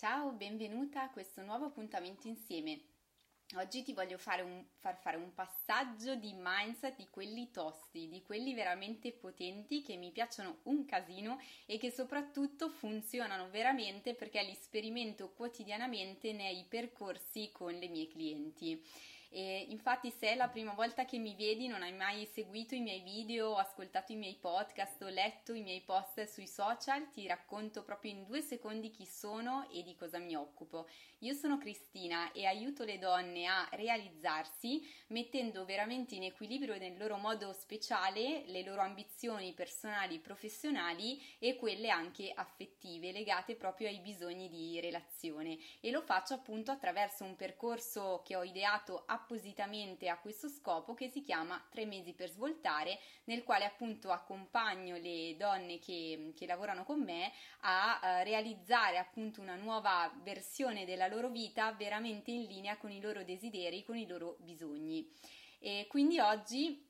Ciao, benvenuta a questo nuovo appuntamento insieme. Oggi ti voglio far fare un passaggio di mindset di quelli tosti, di quelli veramente potenti che mi piacciono un casino e che soprattutto funzionano veramente perché li sperimento quotidianamente nei percorsi con le mie clienti. E infatti se è la prima volta che mi vedi, non hai mai seguito i miei video, ascoltato i miei podcast o letto i miei post sui social, ti racconto proprio in 2 secondi chi sono e di cosa mi occupo. Io sono Cristina e aiuto le donne a realizzarsi mettendo veramente in equilibrio nel loro modo speciale le loro ambizioni personali, professionali e quelle anche affettive legate proprio ai bisogni di relazione, e lo faccio appunto attraverso un percorso che ho ideato appositamente a questo scopo, che si chiama 3 mesi per svoltare, nel quale appunto accompagno le donne che lavorano con me a realizzare appunto una nuova versione della loro vita veramente in linea con i loro desideri, con i loro bisogni. E quindi oggi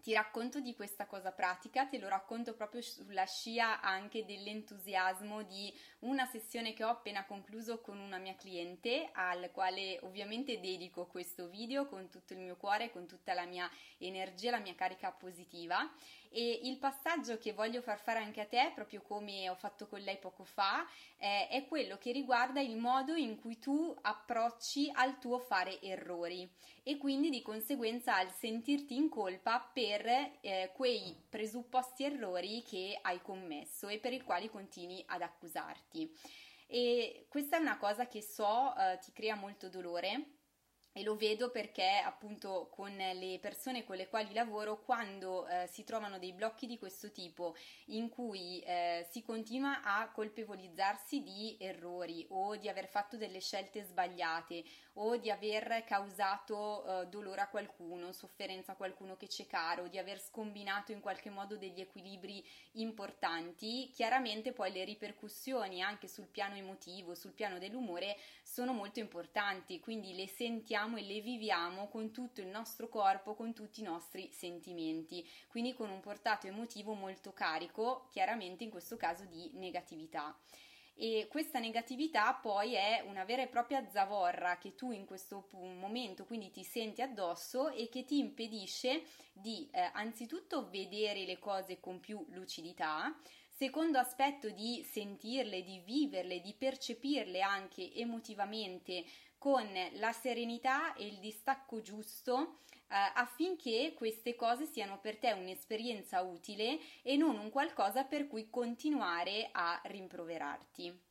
ti racconto di questa cosa pratica, te lo racconto proprio sulla scia anche dell'entusiasmo di una sessione che ho appena concluso con una mia cliente, al quale ovviamente dedico questo video con tutto il mio cuore, con tutta la mia energia, la mia carica positiva. E il passaggio che voglio far fare anche a te, proprio come ho fatto con lei poco fa, è quello che riguarda il modo in cui tu approcci al tuo fare errori e quindi di conseguenza al sentirti in colpa per quei presupposti errori che hai commesso e per i quali continui ad accusarti. E questa è una cosa che ti crea molto dolore, e lo vedo perché appunto con le persone con le quali lavoro, quando si trovano dei blocchi di questo tipo in cui si continua a colpevolizzarsi di errori o di aver fatto delle scelte sbagliate o di aver causato dolore a qualcuno, sofferenza a qualcuno che c'è caro, di aver scombinato in qualche modo degli equilibri importanti, chiaramente poi le ripercussioni anche sul piano emotivo, sul piano dell'umore sono molto importanti, quindi le sentiamo e le viviamo con tutto il nostro corpo, con tutti i nostri sentimenti, quindi con un portato emotivo molto carico, chiaramente in questo caso di negatività. E questa negatività poi è una vera e propria zavorra che tu in questo momento quindi ti senti addosso e che ti impedisce di anzitutto vedere le cose con più lucidità. Secondo aspetto, di sentirle, di viverle, di percepirle anche emotivamente con la serenità e il distacco giusto, affinché queste cose siano per te un'esperienza utile e non un qualcosa per cui continuare a rimproverarti.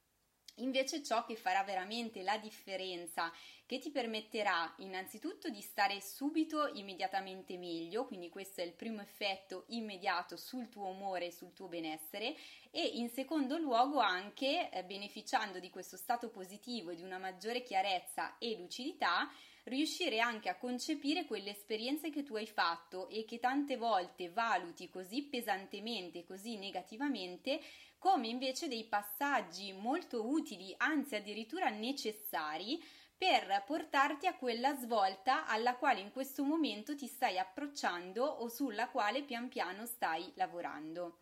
Invece ciò che farà veramente la differenza, che ti permetterà innanzitutto di stare subito immediatamente meglio, quindi questo è il primo effetto immediato sul tuo umore e sul tuo benessere, e in secondo luogo anche beneficiando di questo stato positivo e di una maggiore chiarezza e lucidità, riuscire anche a concepire quelle esperienze che tu hai fatto e che tante volte valuti così pesantemente, così negativamente, come invece dei passaggi molto utili, anzi addirittura necessari, per portarti a quella svolta alla quale in questo momento ti stai approcciando o sulla quale pian piano stai lavorando.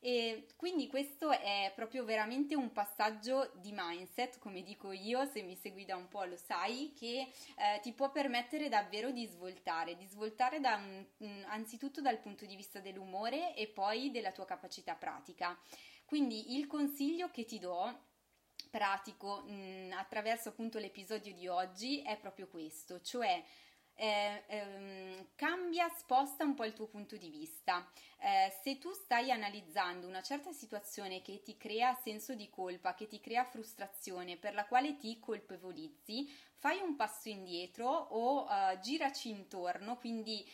E quindi questo è proprio veramente un passaggio di mindset, come dico io, se mi segui da un po' lo sai, che ti può permettere davvero di svoltare, anzitutto dal punto di vista dell'umore e poi della tua capacità pratica. Quindi il consiglio che ti do pratico attraverso appunto l'episodio di oggi è proprio questo, cioè cambia, sposta un po' il tuo punto di vista. Se tu stai analizzando una certa situazione che ti crea senso di colpa, che ti crea frustrazione, per la quale ti colpevolizzi, fai un passo indietro o giraci intorno, quindi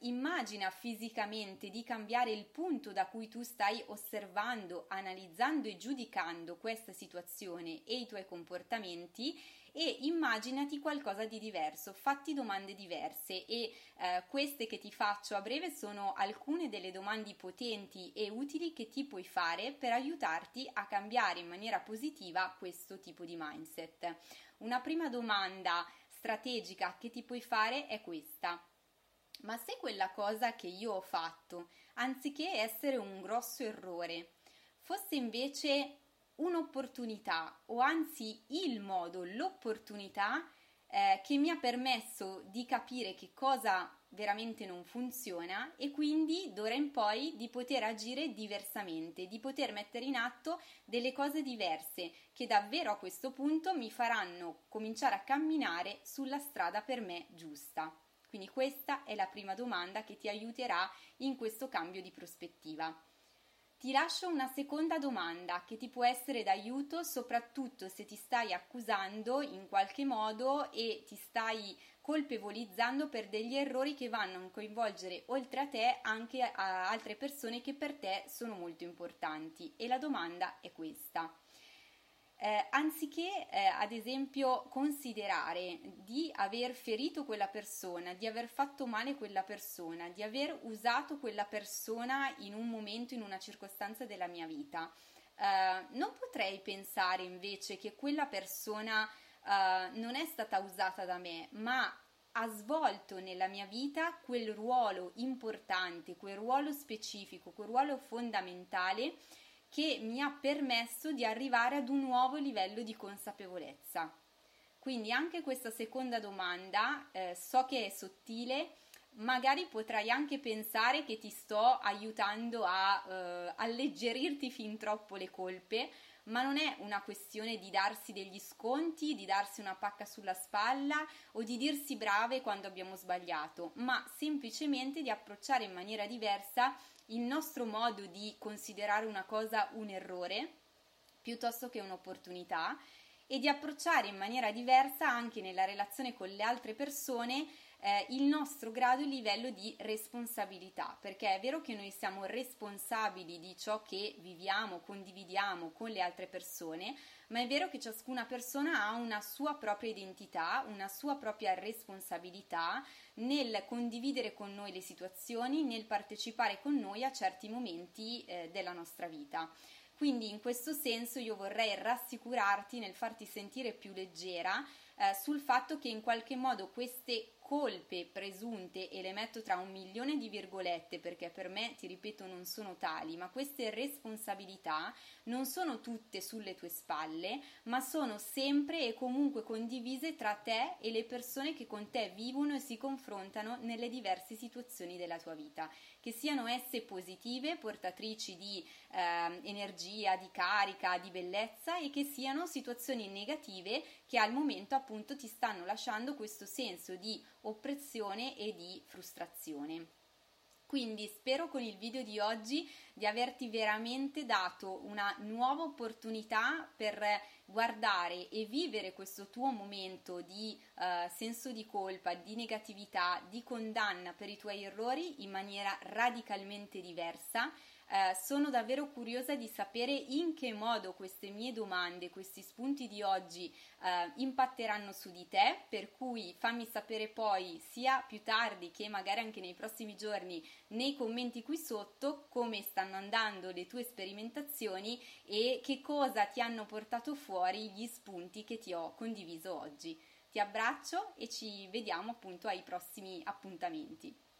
immagina fisicamente di cambiare il punto da cui tu stai osservando, analizzando e giudicando questa situazione e i tuoi comportamenti, e immaginati qualcosa di diverso, fatti domande diverse, e queste che ti faccio a breve sono alcune delle domande potenti e utili che ti puoi fare per aiutarti a cambiare in maniera positiva questo tipo di mindset. Una prima domanda strategica che ti puoi fare è questa: ma se quella cosa che io ho fatto, anziché essere un grosso errore, fosse invece un'opportunità, o anzi il modo, l'opportunità che mi ha permesso di capire che cosa veramente non funziona e quindi d'ora in poi di poter agire diversamente, di poter mettere in atto delle cose diverse che davvero a questo punto mi faranno cominciare a camminare sulla strada per me giusta. Quindi questa è la prima domanda che ti aiuterà in questo cambio di prospettiva. Ti lascio una seconda domanda che ti può essere d'aiuto soprattutto se ti stai accusando in qualche modo e ti stai colpevolizzando per degli errori che vanno a coinvolgere oltre a te anche a altre persone che per te sono molto importanti. E la domanda è questa. Anziché ad esempio considerare di aver ferito quella persona, di aver fatto male quella persona, di aver usato quella persona in un momento, in una circostanza della mia vita, non potrei pensare invece che quella persona non è stata usata da me, ma ha svolto nella mia vita quel ruolo importante, quel ruolo specifico, quel ruolo fondamentale che mi ha permesso di arrivare ad un nuovo livello di consapevolezza. Quindi anche questa seconda domanda, so che è sottile, magari potrai anche pensare che ti sto aiutando a alleggerirti fin troppo le colpe, ma non è una questione di darsi degli sconti, di darsi una pacca sulla spalla o di dirsi brave quando abbiamo sbagliato, ma semplicemente di approcciare in maniera diversa il nostro modo di considerare una cosa un errore piuttosto che un'opportunità e di approcciare in maniera diversa anche nella relazione con le altre persone il nostro grado e livello di responsabilità, perché è vero che noi siamo responsabili di ciò che viviamo, condividiamo con le altre persone, ma è vero che ciascuna persona ha una sua propria identità, una sua propria responsabilità nel condividere con noi le situazioni, nel partecipare con noi a certi momenti della nostra vita. Quindi in questo senso io vorrei rassicurarti nel farti sentire più leggera sul fatto che in qualche modo queste colpe presunte, e le metto tra 1.000.000 di virgolette perché per me, ti ripeto, non sono tali, ma queste responsabilità non sono tutte sulle tue spalle, ma sono sempre e comunque condivise tra te e le persone che con te vivono e si confrontano nelle diverse situazioni della tua vita, che siano esse positive, portatrici di energia, di carica, di bellezza, e che siano situazioni negative che al momento appunto ti stanno lasciando questo senso di oppressione e di frustrazione. Quindi spero con il video di oggi di averti veramente dato una nuova opportunità per guardare e vivere questo tuo momento di senso di colpa, di negatività, di condanna per i tuoi errori in maniera radicalmente diversa. Sono davvero curiosa di sapere in che modo queste mie domande, questi spunti di oggi impatteranno su di te, per cui fammi sapere poi sia più tardi che magari anche nei prossimi giorni nei commenti qui sotto come stanno andando le tue sperimentazioni e che cosa ti hanno portato fuori gli spunti che ti ho condiviso oggi. Ti abbraccio e ci vediamo appunto ai prossimi appuntamenti.